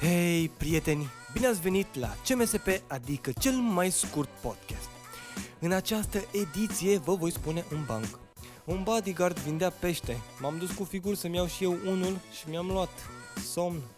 Hei, prieteni! Bine ați venit la CMSP, adică cel mai scurt podcast. În această ediție vă voi spune un banc. Un bodyguard vindea pește. M-am dus cu figuri să-mi iau și eu unul și mi-am luat somn